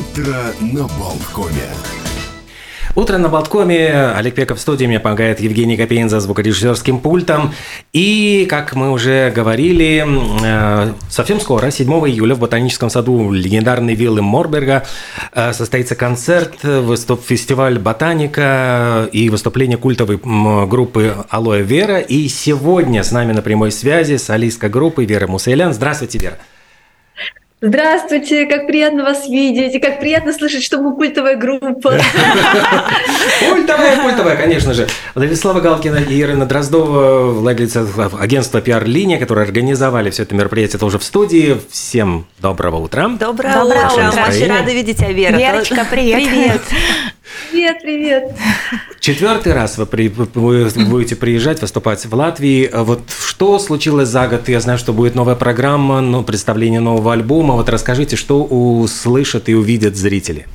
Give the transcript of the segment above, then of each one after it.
Утро на Балткоме. Утро на Балткоме. Олег Пеков в студии, мне помогает Евгений Копейн за звукорежиссерским пультом. И, как мы уже говорили, совсем скоро, 7 июля, в Ботаническом саду легендарной виллы Морберга состоится концерт, фестиваль «Ботаника» и выступление культовой группы «Алоэ Вера». И сегодня с нами на прямой связи солистка группы Вера Мусаелян. Здравствуйте, Вера. Здравствуйте, как приятно вас видеть, и как приятно слышать, что мы культовая группа. Культовая, конечно же. Владислава Галкина и Ирина Дроздова, владельцы агентства «Пиар-линия», которые организовали все это мероприятие, тоже в студии. Всем доброго утра. Доброе утро. Очень рада видеть тебя, Вера. Верочка, привет. Привет. Четвертый раз вы будете приезжать, выступать в Латвии. Вот что случилось за год? Я знаю, что будет новая программа, представление нового альбома. Вот расскажите, что услышат и увидят зрители.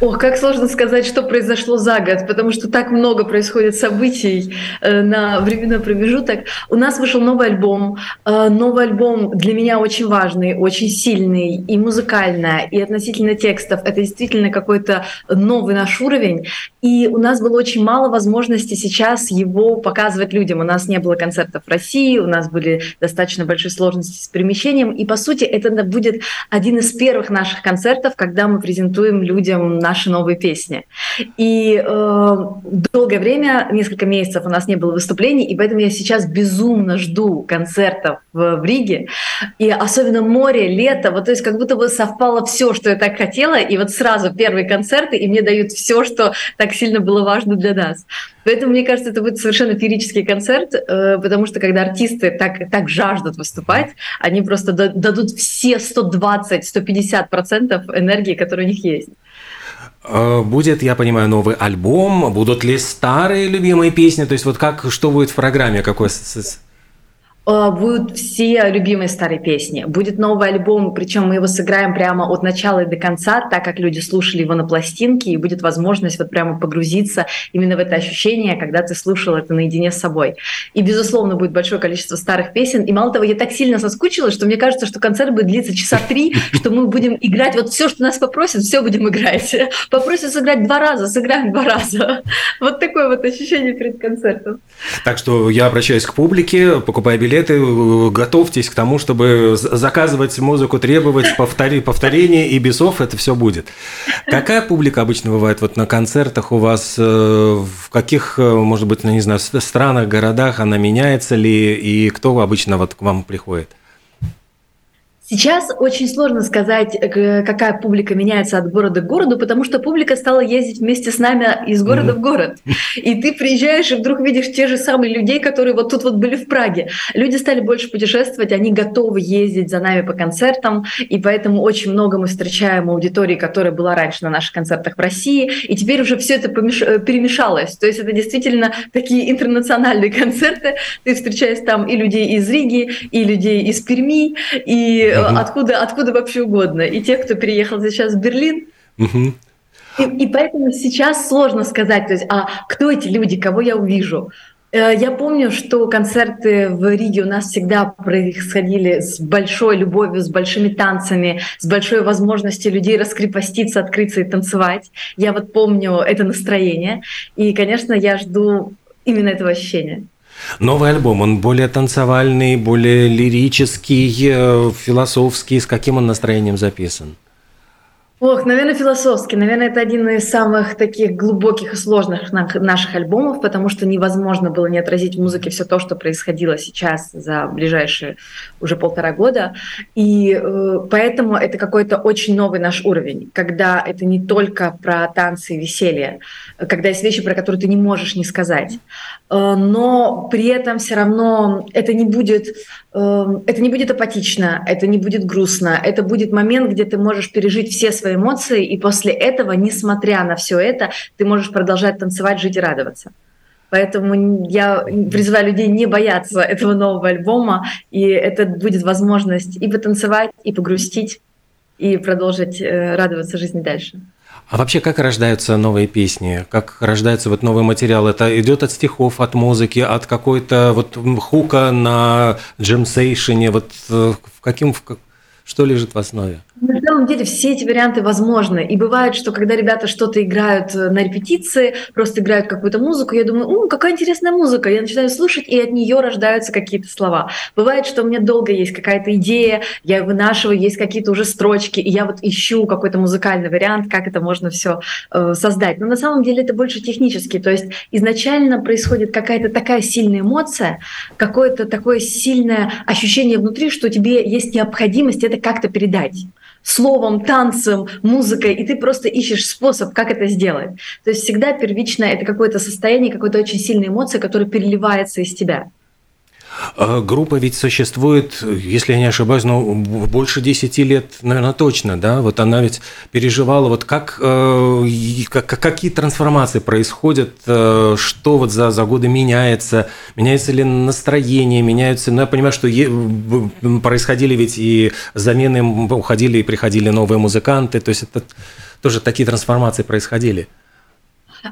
Ох, как сложно сказать, что произошло за год, потому что так много происходит событий на временной промежуток. У нас вышел новый альбом. Новый альбом для меня очень важный, очень сильный и музыкально, и относительно текстов. Это действительно какой-то новый наш уровень. И у нас было очень мало возможностей сейчас его показывать людям. У нас не было концертов в России, у нас были достаточно большие сложности с перемещением. И, по сути, это будет один из первых наших концертов, когда мы презентуем людям наши новые песни. И долгое время, несколько месяцев, у нас не было выступлений, и поэтому я сейчас безумно жду концертов в Риге. И особенно море, лето, вот, то есть как будто бы совпало все, что я так хотела, и вот сразу первые концерты, и мне дают все, что так сильно было важно для нас. Поэтому, мне кажется, это будет совершенно феерический концерт, потому что, когда артисты так жаждут выступать, они просто дадут все 120-150% энергии, которая у них есть. Будет, я понимаю, новый альбом, будут ли старые любимые песни, то есть вот как, что будет в программе, какой... Будут все любимые старые песни. Будет новый альбом, причем мы его сыграем прямо от начала и до конца, так как люди слушали его на пластинке, и будет возможность вот прямо погрузиться именно в это ощущение, когда ты слушал это наедине с собой. И, безусловно, будет большое количество старых песен. И, мало того, я так сильно соскучилась, что мне кажется, что концерт будет длиться часа 3, что мы будем играть вот все, что нас попросят, все будем играть. Попросят сыграть 2 раза, сыграем 2 раза. Вот такое вот ощущение перед концертом. Так что я обращаюсь к публике, покупая билеты, готовьтесь к тому, чтобы заказывать музыку, требовать повторений и бисов, это все будет. Какая публика обычно бывает вот на концертах у вас? В каких, может быть, не знаю, странах, городах она меняется ли? И кто обычно вот к вам приходит? Сейчас очень сложно сказать, какая публика меняется от города к городу, потому что публика стала ездить вместе с нами из города в город. И ты приезжаешь и вдруг видишь те же самые людей, которые вот тут вот были в Праге. Люди стали больше путешествовать, они готовы ездить за нами по концертам, и поэтому очень много мы встречаем аудитории, которая была раньше на наших концертах в России, и теперь уже все это перемешалось. То есть это действительно такие интернациональные концерты. Ты встречаешь там и людей из Риги, и людей из Перми, и откуда вообще угодно. И те, кто переехал сейчас в Берлин. Uh-huh. И поэтому сейчас сложно сказать, то есть, а кто эти люди, кого я увижу? Я помню, что концерты в Риге у нас всегда происходили с большой любовью, с большими танцами, с большой возможностью людей раскрепоститься, открыться и танцевать. Я вот помню это настроение. И, конечно, я жду именно этого ощущения. Новый альбом, он более танцевальный, более лирический, философский. С каким он настроением записан? Ох, наверное, философский. Наверное, это один из самых таких глубоких и сложных наших альбомов, потому что невозможно было не отразить в музыке все то, что происходило сейчас за ближайшие уже 1,5 года. И поэтому это какой-то очень новый наш уровень, когда это не только про танцы и веселье, когда есть вещи, про которые ты не можешь не сказать. Но при этом все равно это не будет апатично, это не будет грустно, это будет момент, где ты можешь пережить все свои эмоции, и после этого, несмотря на все это, ты можешь продолжать танцевать, жить и радоваться. Поэтому я призываю людей не бояться этого нового альбома, и это будет возможность и потанцевать, и погрустить, и продолжить радоваться жизни дальше. А вообще, как рождаются новые песни? Как рождается вот новый материал? Это идет от стихов, от музыки, от какой-то вот хука на джемсейшене? Вот в каком... Что лежит в основе? На самом деле все эти варианты возможны. И бывает, что когда ребята что-то играют на репетиции, просто играют какую-то музыку, я думаю, какая интересная музыка. Я начинаю слушать, и от нее рождаются какие-то слова. Бывает, что у меня долго есть какая-то идея, я вынашиваю, есть какие-то уже строчки, и я вот ищу какой-то музыкальный вариант, как это можно все создать. Но на самом деле это больше технически. То есть изначально происходит какая-то такая сильная эмоция, какое-то такое сильное ощущение внутри, что тебе есть необходимость это как-то передать. Словом, танцем, музыкой, и ты просто ищешь способ, как это сделать. То есть всегда первично это какое-то состояние, какой-то очень сильной эмоции, которая переливается из тебя. А группа ведь существует, если я не ошибаюсь, больше 10 лет, наверное, точно, да? Вот она ведь переживала, вот какие трансформации происходят, что вот за годы меняется ли настроение, меняются, я понимаю, что происходили ведь и замены, уходили и приходили новые музыканты, то есть это тоже такие трансформации происходили.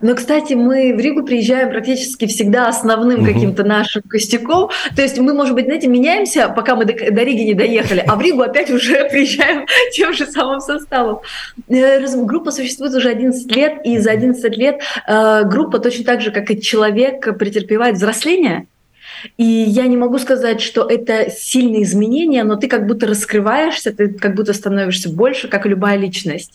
Но, кстати, мы в Ригу приезжаем практически всегда основным каким-то нашим костяком. То есть мы, может быть, знаете, меняемся, пока мы до Риги не доехали, а в Ригу опять уже приезжаем тем же самым составом. Группа существует уже 11 лет, и за 11 лет группа точно так же, как и человек, претерпевает взросление. И я не могу сказать, что это сильные изменения, но ты как будто раскрываешься, ты как будто становишься больше, как любая личность.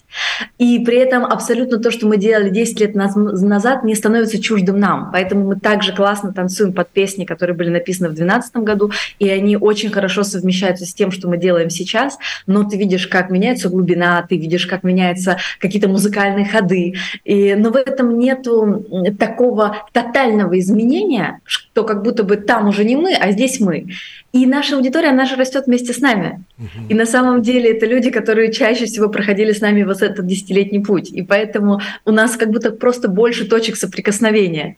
И при этом абсолютно то, что мы делали 10 лет назад, не становится чуждым нам. Поэтому мы также классно танцуем под песни, которые были написаны в 2012 году, и они очень хорошо совмещаются с тем, что мы делаем сейчас. Но ты видишь, как меняется глубина, ты видишь, как меняются какие-то музыкальные ходы. Но в этом нету такого тотального изменения, что как будто бы там уже не мы, а здесь мы. И наша аудитория, она же растет вместе с нами. И на самом деле это люди, которые чаще всего проходили с нами вот этот десятилетний путь. И поэтому у нас как будто просто больше точек соприкосновения.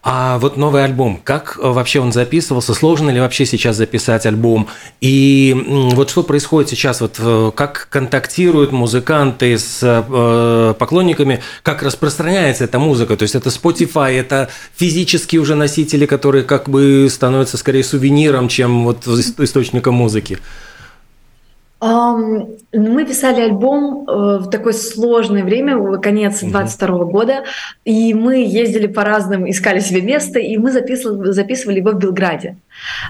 А вот новый альбом, как вообще он записывался? Сложно ли вообще сейчас записать альбом? И вот что происходит сейчас? Вот как контактируют музыканты с поклонниками? Как распространяется эта музыка? То есть это Spotify, это физические уже носители, которые как бы становятся скорее сувениром, чем вот источником музыки? Мы писали альбом в такое сложное время, конец 22 года, и мы ездили по разным, искали себе место, и мы записывали его в Белграде.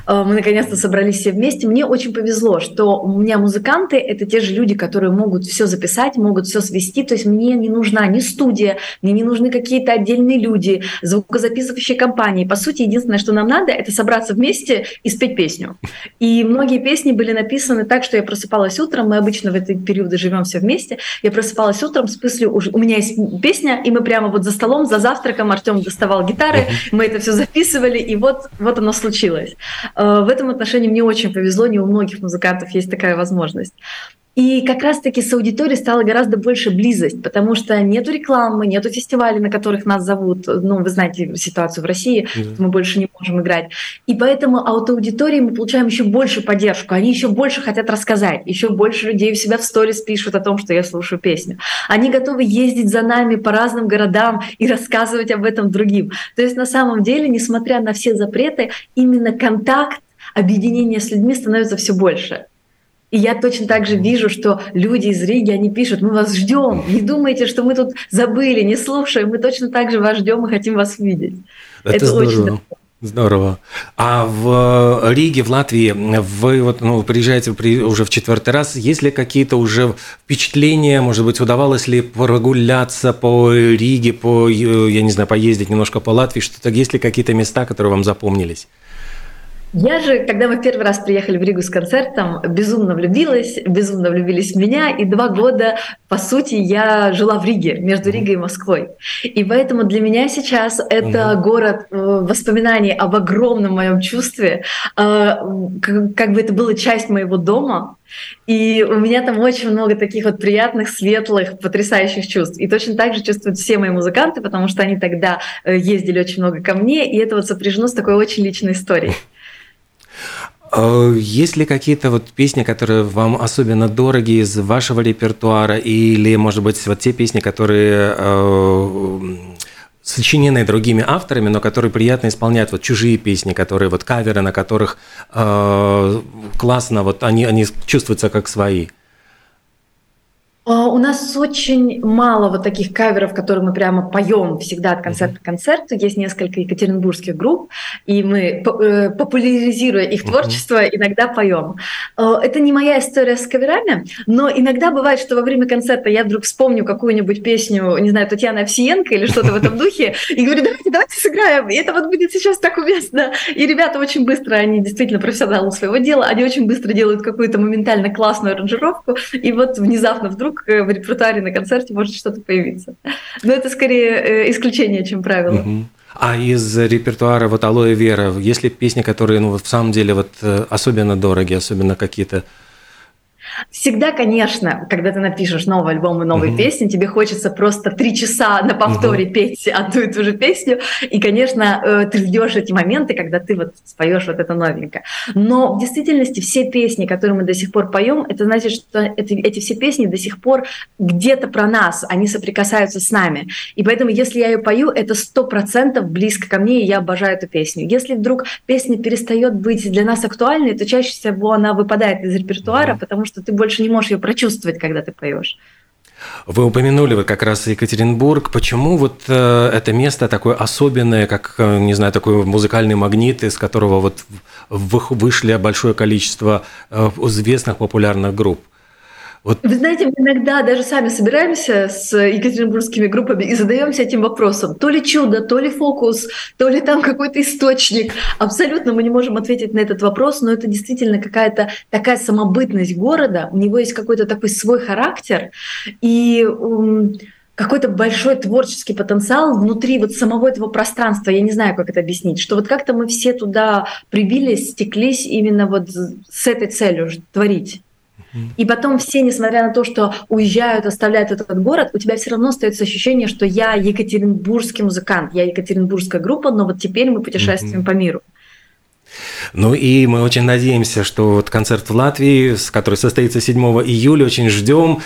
Мы наконец-то собрались все вместе. Мне очень повезло, что у меня музыканты — это те же люди, которые могут все записать, могут все свести. То есть мне не нужна ни студия, мне не нужны какие-то отдельные люди, звукозаписывающие компании. По сути, единственное, что нам надо, это собраться вместе и спеть песню. И многие песни были написаны так, что я просыпалась утром. Мы обычно в эти периоды живем все вместе. Я просыпалась утром, с мыслью, у меня есть песня, и мы прямо вот за столом, за завтраком, Артём доставал гитары, мы это все записывали, и вот оно случилось. В этом отношении мне очень повезло, не у многих музыкантов есть такая возможность. И как раз-таки с аудиторией стала гораздо больше близость, потому что нету рекламы, нету фестивалей, на которых нас зовут. Вы знаете ситуацию в России, мы больше не можем играть. И поэтому от аудитории мы получаем еще больше поддержку, они еще больше хотят рассказать, еще больше людей у себя в сторис пишут о том, что я слушаю песню. Они готовы ездить за нами по разным городам и рассказывать об этом другим. То есть на самом деле, несмотря на все запреты, именно контакт, объединение с людьми становится все больше. И я точно так же вижу, что люди из Риги, они пишут: мы вас ждем, не думайте, что мы тут забыли, не слушаем, мы точно так же вас ждем и хотим вас видеть. Это здорово. Очень здорово. А в Риге, в Латвии, вы приезжаете уже в 4-й раз. Есть ли какие-то уже впечатления? Может быть, удавалось ли прогуляться по Риге, поездить немножко по Латвии? Что-то, есть ли какие-то места, которые вам запомнились? Я же, когда мы первый раз приехали в Ригу с концертом, безумно влюбились в меня, и 2 года, по сути, я жила в Риге, между Ригой и Москвой. И поэтому для меня сейчас это город воспоминаний об огромном моем чувстве, как бы это было часть моего дома. И у меня там очень много таких вот приятных, светлых, потрясающих чувств. И точно так же чувствуют все мои музыканты, потому что они тогда ездили очень много ко мне, и это вот сопряжено с такой очень личной историей. Есть ли какие-то песни, которые вам особенно дороги из вашего репертуара, или, может быть, те песни, которые сочиненные другими авторами, но которые приятно исполняют вот чужие песни, которые вот каверы, на которых классно, вот они чувствуются как свои. У нас очень мало вот таких каверов, которые мы прямо поем всегда от концерта к концерту. Есть несколько екатеринбургских групп, и мы, популяризируя их творчество, иногда поем. Это не моя история с каверами, но иногда бывает, что во время концерта я вдруг вспомню какую-нибудь песню, не знаю, Татьяны Овсиенко или что-то в этом духе, и говорю, давайте сыграем, и это вот будет сейчас так уместно. И ребята очень быстро, они действительно профессионалы своего дела, они очень быстро делают какую-то моментально классную аранжировку, и вот внезапно вдруг в репертуаре на концерте может что-то появиться. Но это скорее исключение, чем правило. А из репертуара вот «Алоэ Вера» есть ли песни, которые, ну, в самом деле вот особенно дороги, особенно какие-то? Всегда, конечно, когда ты напишешь новый альбом и новые песни, тебе хочется просто 3 часа на повторе петь одну и ту же песню. И, конечно, ты ждешь эти моменты, когда ты вот споешь вот это новенькое. Но в действительности все песни, которые мы до сих пор поем, это значит, что эти все песни до сих пор где-то про нас, они соприкасаются с нами. И поэтому, если я ее пою, это 100% близко ко мне, и я обожаю эту песню. Если вдруг песня перестает быть для нас актуальной, то чаще всего она выпадает из репертуара, потому что ты больше не можешь ее прочувствовать, когда ты поешь. Вы упомянули вот как раз Екатеринбург. Почему вот это место такое особенное, как, не знаю, такой музыкальный магнит, из которого вот вышли большое количество известных популярных групп? Вот. Вы знаете, мы иногда даже сами собираемся с екатеринбургскими группами и задаемся этим вопросом. То ли чудо, то ли фокус, то ли там какой-то источник. Абсолютно мы не можем ответить на этот вопрос, но это действительно какая-то такая самобытность города. У него есть какой-то такой свой характер. И какой-то большой творческий потенциал внутри вот самого этого пространства. Я не знаю, как это объяснить, что вот как-то мы все туда прибились, стеклись именно вот с этой целью — творить. И потом все, несмотря на то, что уезжают, оставляют этот город, у тебя все равно остается ощущение, что я екатеринбургский музыкант, я екатеринбургская группа, но вот теперь мы путешествуем по миру. Ну и мы очень надеемся, что вот концерт в Латвии, который состоится 7 июля, очень ждем,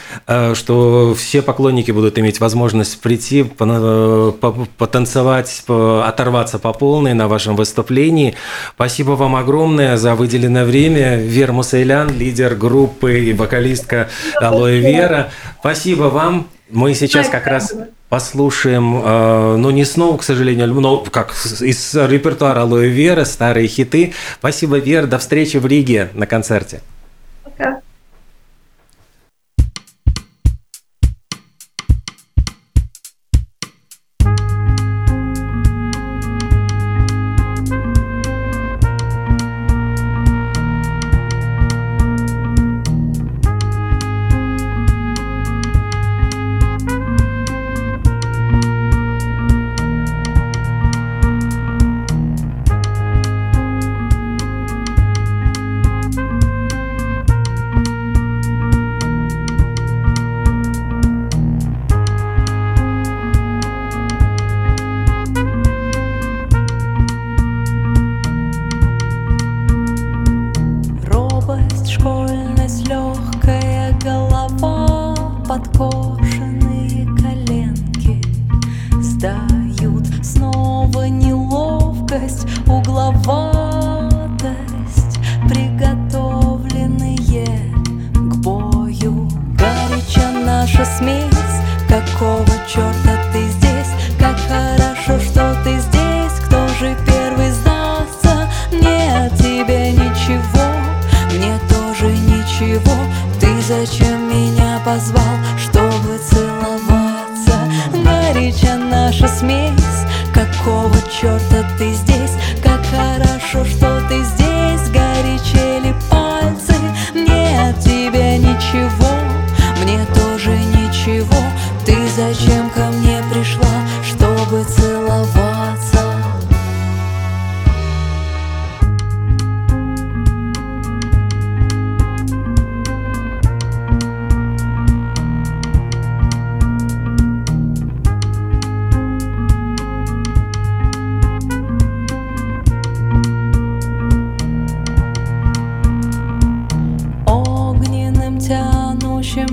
что все поклонники будут иметь возможность прийти, потанцевать, оторваться по полной на вашем выступлении. Спасибо вам огромное за выделенное время. Вера Мусаелян, лидер группы и вокалистка «Алоэ Вера». Спасибо вам. Мы сейчас как раз послушаем, но не снова, к сожалению, но как из репертуара «Алоэ Вера», старые хиты. Спасибо, Вера, до встречи в Риге на концерте. Пока.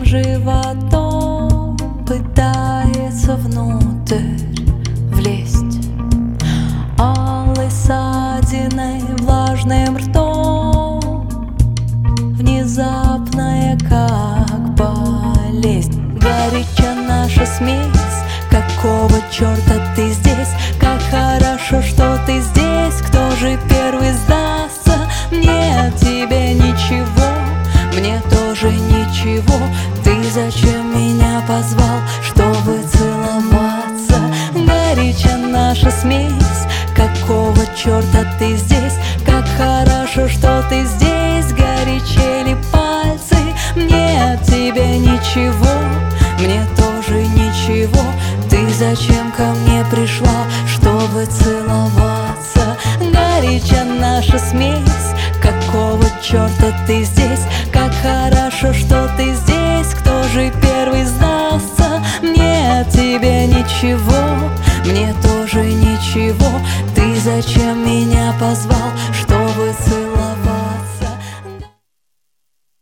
Животом пытается внутрь влезть. смесь. Какого черта ты здесь? Как хорошо, что ты здесь. Кто же первый сдастся? Мне от тебя ничего, мне тоже ничего. Ты зачем меня позвал? Чтобы целоваться. Горяча наша смесь. Какого черта ты здесь? Как хорошо, что ты здесь. Горячели пальцы. Мне от тебя ничего, мне тоже ничего. Ты зачем ко мне пришла? Чтобы целоваться. Горяча наша смесь. Какого черта ты здесь? Как хорошо, что ты здесь. Кто же первый сдастся? Мне от тебя ничего, мне тоже ничего. Ты зачем меня позвал?